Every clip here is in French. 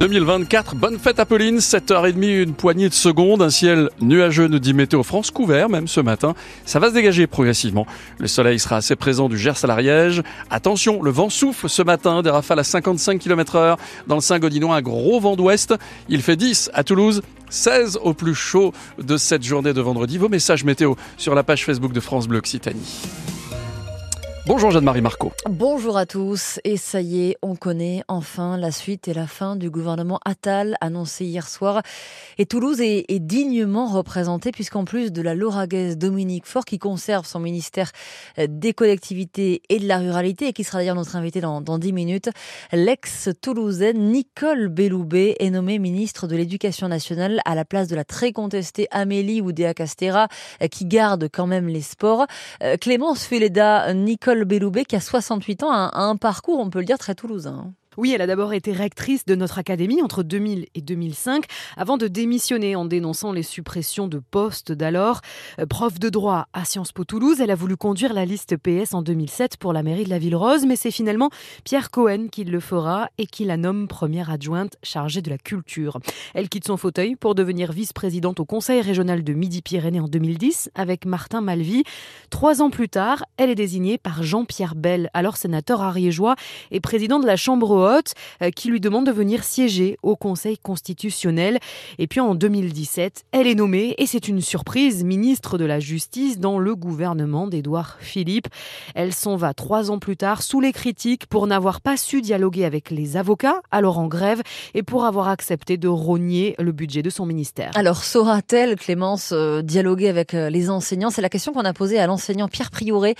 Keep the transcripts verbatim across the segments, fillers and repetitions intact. deux mille vingt-quatre, bonne fête Apolline, sept heures trente, une poignée de secondes, un ciel nuageux nous dit Météo-France, couvert même ce matin, ça va se dégager progressivement, le soleil sera assez présent du Gers à l'Ariège, attention, le vent souffle ce matin, des rafales à cinquante-cinq kilomètres heure, dans le Saint-Gaudinois, un gros vent d'ouest, il fait dix à Toulouse, seize au plus chaud de cette journée de vendredi, vos messages météo sur la page Facebook de France Bleu Occitanie. Bonjour Jeanne Marie Marco. Bonjour à tous. Et ça y est, on connaît enfin la suite et la fin du gouvernement Attal annoncé hier soir. Et Toulouse est, est dignement représentée puisqu'en plus de la Lauragaise Dominique Faure qui conserve son ministère des collectivités et de la ruralité et qui sera d'ailleurs notre invitée dans, dans dix minutes, l'ex-toulousaine Nicole Belloubet est nommée ministre de l'Éducation nationale à la place de la très contestée Amélie Oudéa-Castéra qui garde quand même les sports. Clémence Filleda, Nicole Belloubet qui a soixante-huit ans, a un parcours, on peut le dire, très toulousain. Oui, elle a d'abord été rectrice de notre académie entre deux mille et deux mille cinq, avant de démissionner en dénonçant les suppressions de postes d'alors. Prof de droit à Sciences Po Toulouse, elle a voulu conduire la liste P S en deux mille sept pour la mairie de la Ville-Rose, mais c'est finalement Pierre Cohen qui le fera et qui la nomme première adjointe chargée de la culture. Elle quitte son fauteuil pour devenir vice-présidente au conseil régional de Midi-Pyrénées en deux mille dix avec Martin Malvy. Trois ans plus tard, elle est désignée par Jean-Pierre Bel, alors sénateur ariégeois et président de la Chambre qui lui demande de venir siéger au Conseil constitutionnel. Et puis en deux mille dix-sept, elle est nommée, et c'est une surprise, ministre de la Justice dans le gouvernement d'Édouard Philippe. Elle s'en va trois ans plus tard sous les critiques pour n'avoir pas su dialoguer avec les avocats, alors en grève, et pour avoir accepté de rogner le budget de son ministère. Alors saura-t-elle, Clémence, dialoguer avec les enseignants ? C'est la question qu'on a posée à l'enseignant Pierre Prioré,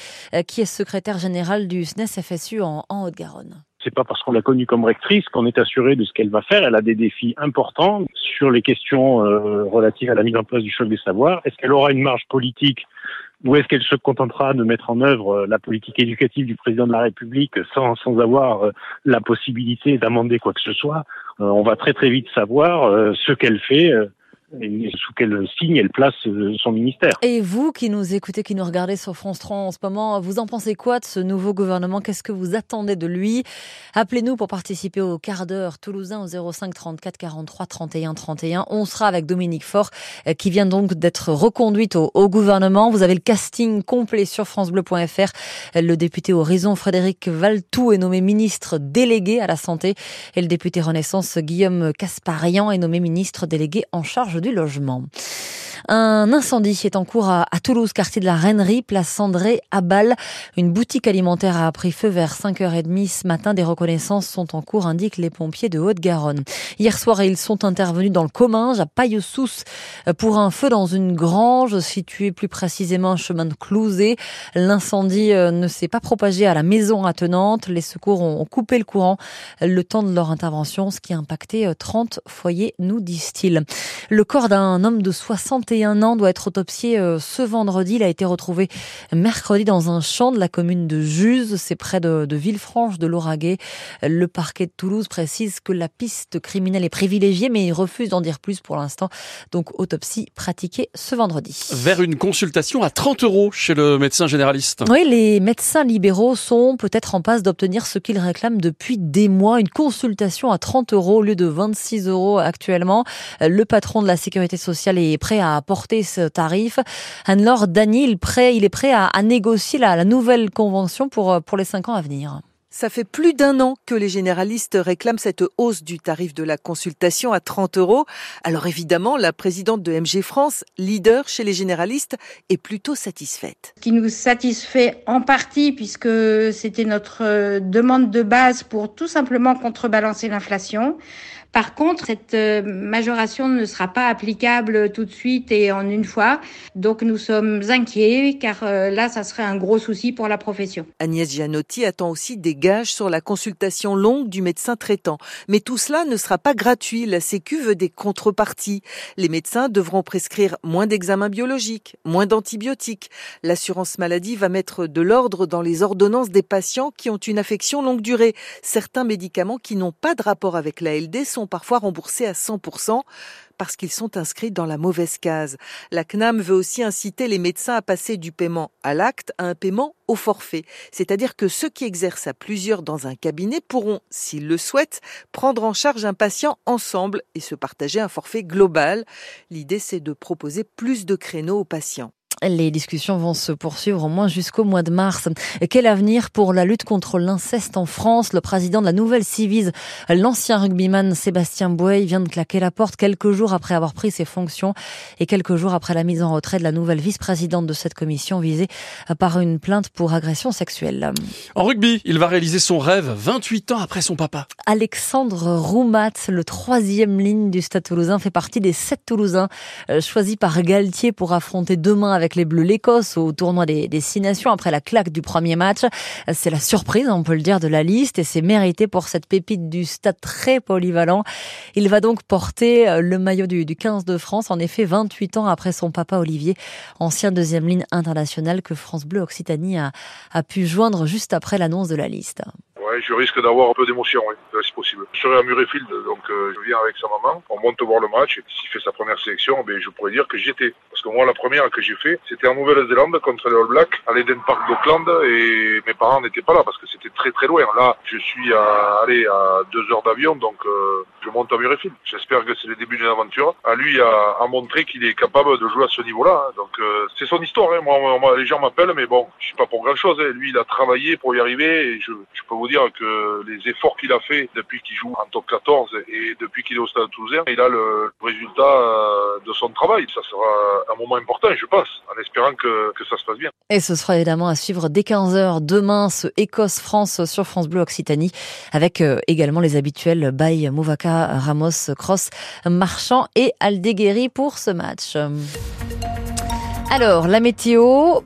qui est secrétaire général du S N E S F S U en Haute-Garonne. C'est pas parce qu'on l'a connue comme rectrice qu'on est assuré de ce qu'elle va faire. Elle a des défis importants sur les questions euh, relatives à la mise en place du choc des savoirs. Est-ce qu'elle aura une marge politique ou est-ce qu'elle se contentera de mettre en œuvre la politique éducative du président de la République sans, sans avoir la possibilité d'amender quoi que ce soit ? euh, On va très très vite savoir euh, ce qu'elle fait. Euh, Et sous quel signe elle place son ministère. Et vous qui nous écoutez, qui nous regardez sur France trois en ce moment, vous en pensez quoi de ce nouveau gouvernement ? Qu'est-ce que vous attendez de lui ? Appelez-nous pour participer au quart d'heure toulousain au zéro cinq trente-quatre quarante-trois trente et un trente et un. On sera avec Dominique Faure qui vient donc d'être reconduite au, au gouvernement. Vous avez le casting complet sur francebleu point f r. Le député Horizon Frédéric Valtou est nommé ministre délégué à la santé et le député Renaissance Guillaume Casparian est nommé ministre délégué en charge du logement. Un incendie est en cours à, à Toulouse, quartier de la Rennerie, place Sandré à Bâle. Une boutique alimentaire a pris feu vers cinq heures trente ce matin. Des reconnaissances sont en cours, indiquent les pompiers de Haute-Garonne. Hier soir, ils sont intervenus dans le Comminges, à Paille-Sousse, pour un feu dans une grange située plus précisément à chemin de Clouzet. L'incendie ne s'est pas propagé à la maison attenante. Les secours ont coupé le courant le temps de leur intervention, ce qui a impacté trente foyers, nous disent-ils. Le corps d'un homme de soixante et un ans doit être autopsié ce vendredi. Il a été retrouvé mercredi dans un champ de la commune de Juzes. C'est près de, de Villefranche de Lauragais. Le parquet de Toulouse précise que la piste criminelle est privilégiée, mais il refuse d'en dire plus pour l'instant. Donc, autopsie pratiquée ce vendredi. Vers une consultation à trente euros chez le médecin généraliste. Oui, les médecins libéraux sont peut-être en passe d'obtenir ce qu'ils réclament depuis des mois. Une consultation à trente euros au lieu de vingt-six euros actuellement. Le patron de la Sécurité sociale est prêt à apporter ce tarif. Anne-Laure Daniel, prêt, il est prêt à, à négocier la, la nouvelle convention pour, pour les cinq ans à venir. Ça fait plus d'un an que les généralistes réclament cette hausse du tarif de la consultation à trente euros. Alors évidemment, la présidente de M G France, leader chez les généralistes, est plutôt satisfaite. Qui nous satisfait en partie puisque c'était notre demande de base pour tout simplement contrebalancer l'inflation. Par contre, cette majoration ne sera pas applicable tout de suite et en une fois. Donc nous sommes inquiets car là, ça serait un gros souci pour la profession. Agnès Gianotti attend aussi des gages sur la consultation longue du médecin traitant. Mais tout cela ne sera pas gratuit. La Sécu veut des contreparties. Les médecins devront prescrire moins d'examens biologiques, moins d'antibiotiques. L'assurance maladie va mettre de l'ordre dans les ordonnances des patients qui ont une affection longue durée. Certains médicaments qui n'ont pas de rapport avec l'A L D sont parfois remboursés à cent pour cent parce qu'ils sont inscrits dans la mauvaise case. La C N A M veut aussi inciter les médecins à passer du paiement à l'acte à un paiement au forfait. C'est-à-dire que ceux qui exercent à plusieurs dans un cabinet pourront, s'ils le souhaitent, prendre en charge un patient ensemble et se partager un forfait global. L'idée, c'est de proposer plus de créneaux aux patients. Les discussions vont se poursuivre au moins jusqu'au mois de mars. Quel avenir pour la lutte contre l'inceste en France ? Le président de la nouvelle Ciivise, l'ancien rugbyman Sébastien Boué, vient de claquer la porte quelques jours après avoir pris ses fonctions et quelques jours après la mise en retrait de la nouvelle vice-présidente de cette commission visée par une plainte pour agression sexuelle. En rugby, il va réaliser son rêve vingt-huit ans après son papa. Alexandre Roumat, le troisième ligne du Stade Toulousain, fait partie des sept Toulousains choisis par Galtier pour affronter demain avec les Bleus l'Écosse au tournoi des, des Six Nations après la claque du premier match. C'est la surprise, on peut le dire, de la liste et c'est mérité pour cette pépite du Stade très polyvalent. Il va donc porter le maillot du, du quinze de France, en effet vingt-huit ans après son papa Olivier, ancien deuxième ligne international que France Bleu Occitanie a, a pu joindre juste après l'annonce de la liste. Ouais, je risque d'avoir un peu d'émotion, oui, c'est possible. Je serai à Murrayfield, donc euh, je viens avec sa maman, on monte voir le match, et s'il fait sa première sélection, ben, je pourrais dire que j'y étais. Parce que moi, la première que j'ai fait, c'était en Nouvelle-Zélande contre les All Blacks, à l'Eden Park d'Auckland, et mes parents n'étaient pas là, parce que c'était très très loin. Là, je suis à, allez, à deux heures d'avion, donc euh, je monte à Murrayfield. J'espère que c'est le début d'une aventure. À lui, à, à montrer qu'il est capable de jouer à ce niveau-là, hein. Donc euh, c'est son histoire, hein. Moi, moi, les gens m'appellent, mais bon, je suis pas pour grand-chose, hein. Lui, il a travaillé pour y arriver, et je, je peux vous dire que les efforts qu'il a fait depuis qu'il joue en top quatorze et depuis qu'il est au Stade Toulousain, il a le résultat de son travail. Ça sera un moment important, je pense, en espérant que, que ça se passe bien. Et ce sera évidemment à suivre dès quinze heures demain, ce Écosse-France sur France Bleu Occitanie, avec également les habituels Baye Mouvaka, Ramos Cross, Marchand et Aldeguerri pour ce match. Alors, la météo...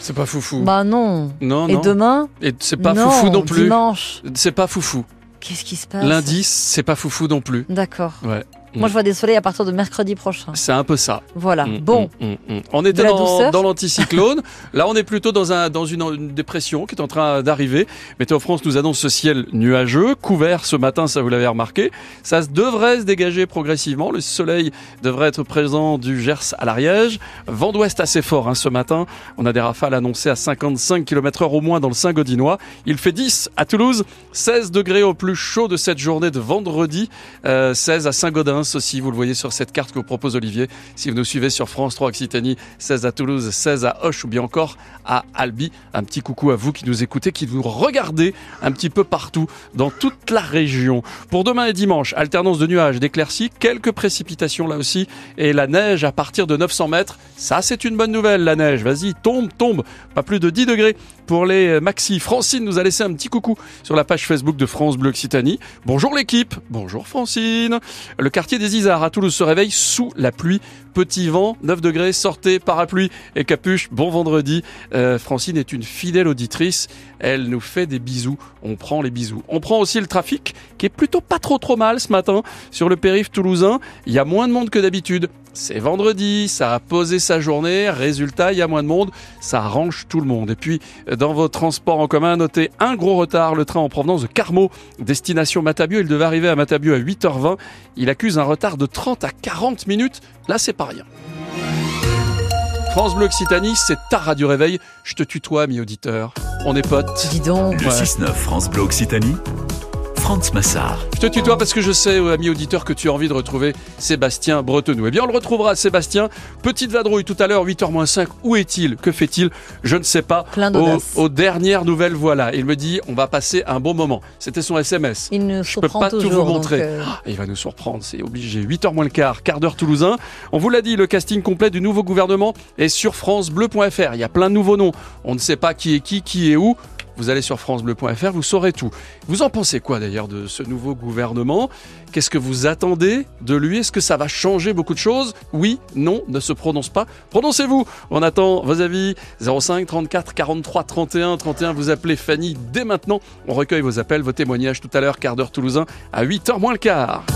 C'est pas foufou. Bah non. Non, et non. Demain. Et c'est pas non, foufou non plus. Dimanche. C'est pas foufou. Qu'est-ce qui se passe ? Lundi, c'est pas foufou non plus. D'accord. Ouais. Moi, je vois des soleils à partir de mercredi prochain. C'est un peu ça. Voilà. Mmh, bon. Mmh, mmh, mmh. On était dans, dans l'anticyclone. Là, on est plutôt dans, un, dans une, une dépression qui est en train d'arriver. Météo-France nous annonce ce ciel nuageux, couvert ce matin, ça vous l'avez remarqué. Ça devrait se dégager progressivement. Le soleil devrait être présent du Gers à l'Ariège. Vent d'ouest assez fort hein, ce matin. On a des rafales annoncées à cinquante-cinq kilomètres heure au moins dans le Saint-Gaudinois. Il fait dix à Toulouse. seize degrés au plus chaud de cette journée de vendredi. Euh, seize à Saint-Gaudin. Aussi, vous le voyez sur cette carte que vous propose Olivier. Si vous nous suivez sur France trois Occitanie, seize à Toulouse, seize à Auch ou bien encore à Albi. Un petit coucou à vous qui nous écoutez, qui nous regardez un petit peu partout dans toute la région. Pour demain et dimanche, alternance de nuages, d'éclaircies, quelques précipitations là aussi et la neige à partir de neuf cents mètres. Ça, c'est une bonne nouvelle, la neige. Vas-y, tombe, tombe. Pas plus de dix degrés pour les maxi. Francine nous a laissé un petit coucou sur la page Facebook de France Bleu Occitanie. Bonjour l'équipe. Bonjour Francine. Le quartier des Isards à Toulouse se réveille sous la pluie. Petit vent, neuf degrés, sortez, parapluie et capuche. Bon vendredi. Euh, Francine est une fidèle auditrice. Elle nous fait des bisous. On prend les bisous. On prend aussi le trafic qui est plutôt pas trop trop mal ce matin sur le périph' toulousain. Il y a moins de monde que d'habitude. C'est vendredi, ça a posé sa journée. Résultat, il y a moins de monde. Ça arrange tout le monde. Et puis, dans vos transports en commun, notez un gros retard. Le train en provenance de Carmaux, destination Matabieu. Il devait arriver à Matabieu à huit heures vingt. Il accuse un retard de trente à quarante minutes. Là, c'est pas rien. France Bleu Occitanie, c'est ta radio réveil. Je te tutoie, ami auditeur. On est potes. Dis donc. Le ouais. six neuf France Bleu Occitanie. Massard. Je te tutoie parce que je sais, ami auditeur, que tu as envie de retrouver Sébastien Bretenoux. Eh bien, on le retrouvera, Sébastien. Petite vadrouille tout à l'heure, huit heures moins cinq. Où est-il ? Que fait-il ? Je ne sais pas. Plein d'audace. Aux, aux dernières nouvelles, voilà. Il me dit, on va passer un bon moment. C'était son S M S. Il nous surprend toujours. Je ne peux pas tout vous montrer. Euh... Ah, il va nous surprendre, c'est obligé. huit heures moins le quart, quart d'heure toulousain. On vous l'a dit, le casting complet du nouveau gouvernement est sur francebleu point fr. Il y a plein de nouveaux noms. On ne sait pas qui est qui, qui est où. Vous allez sur francebleu point F R, vous saurez tout. Vous en pensez quoi d'ailleurs de ce nouveau gouvernement? Qu'est-ce que vous attendez de lui? Est-ce que ça va changer beaucoup de choses? Oui, non, ne se prononce pas. Prononcez-vous. On attend vos avis. Zéro cinq, trente-quatre, quarante-trois, trente et un, trente et un. Vous appelez Fanny dès maintenant. On recueille vos appels, vos témoignages tout à l'heure, quart d'heure toulousain à huit heures moins le quart.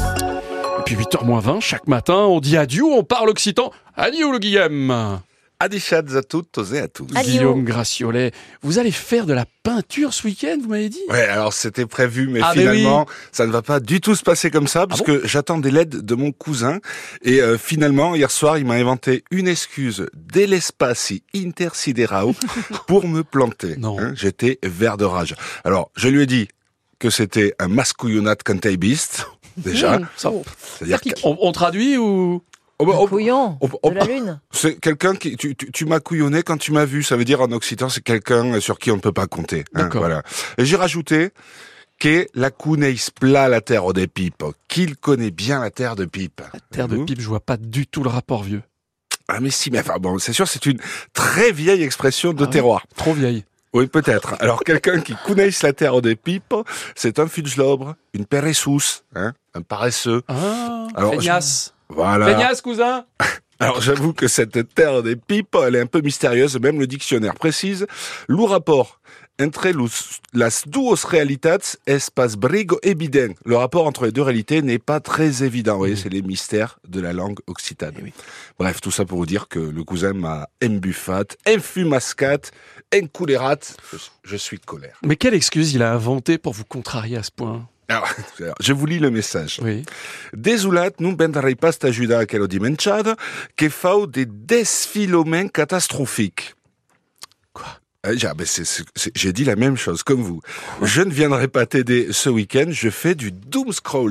Et puis huit heures moins vingt, chaque matin, on dit adieu, on parle occitan. Adieu le Guillaume. Adichades à toutes et à tous. Adieu. Guillaume Graciolet, vous allez faire de la peinture ce week-end, vous m'avez dit? Ouais, alors c'était prévu, mais ah finalement, oui. ça ne va pas du tout se passer comme ça, parce ah bon que j'attends des L E D de mon cousin, et euh, finalement, hier soir, il m'a inventé une excuse de l'espace intersidéraux pour me planter. Non. Hein, j'étais vert de rage. Alors, je lui ai dit que c'était un mascouillonnat cantaibiste, déjà. Mmh, ça c'est-à-dire qu'on on traduit ou... Oh bah, oh, couillon oh, oh, de la lune. C'est quelqu'un qui tu, tu, tu m'as couillonné quand tu m'as vu. Ça veut dire en occitan c'est quelqu'un sur qui on ne peut pas compter. Hein, voilà. Et j'ai rajouté que la cuneis plat la terre des pipes. Qu'il connaît bien la terre de pipe. La terre de pipe, je vois pas du tout le rapport vieux. Ah mais si, mais enfin bon, c'est sûr, c'est une très vieille expression de ah terroir. Oui, trop vieille. Oui, peut-être. Alors, quelqu'un qui connaît la terre des pipes, c'est un fujlobre, une péressus, hein, un paresseux. Ah, feignasse. Voilà. Feignasse, cousin. Alors, j'avoue que cette terre des pipes, elle est un peu mystérieuse, même le dictionnaire précise. Lourd rapport entre las duos realitats espace brigo ebiden. Le rapport entre les deux réalités n'est pas très évident. Vous voyez, c'est les mystères de la langue occitane. Oui. Bref, tout ça pour vous dire que le cousin m'a embuffat, enfumascat, enculérat. Je, je suis de colère. Mais quelle excuse il a inventée pour vous contrarier à ce point? Alors, je vous lis le message. Oui. Désolat, nous bendarei pas t'ajuda qu'elle dimenchada, que fau des desfilomènes catastrophiques. Quoi? Ah ben c'est, c'est, c'est, j'ai dit la même chose, comme vous. Je ne viendrai pas t'aider ce week-end, je fais du doomscroll.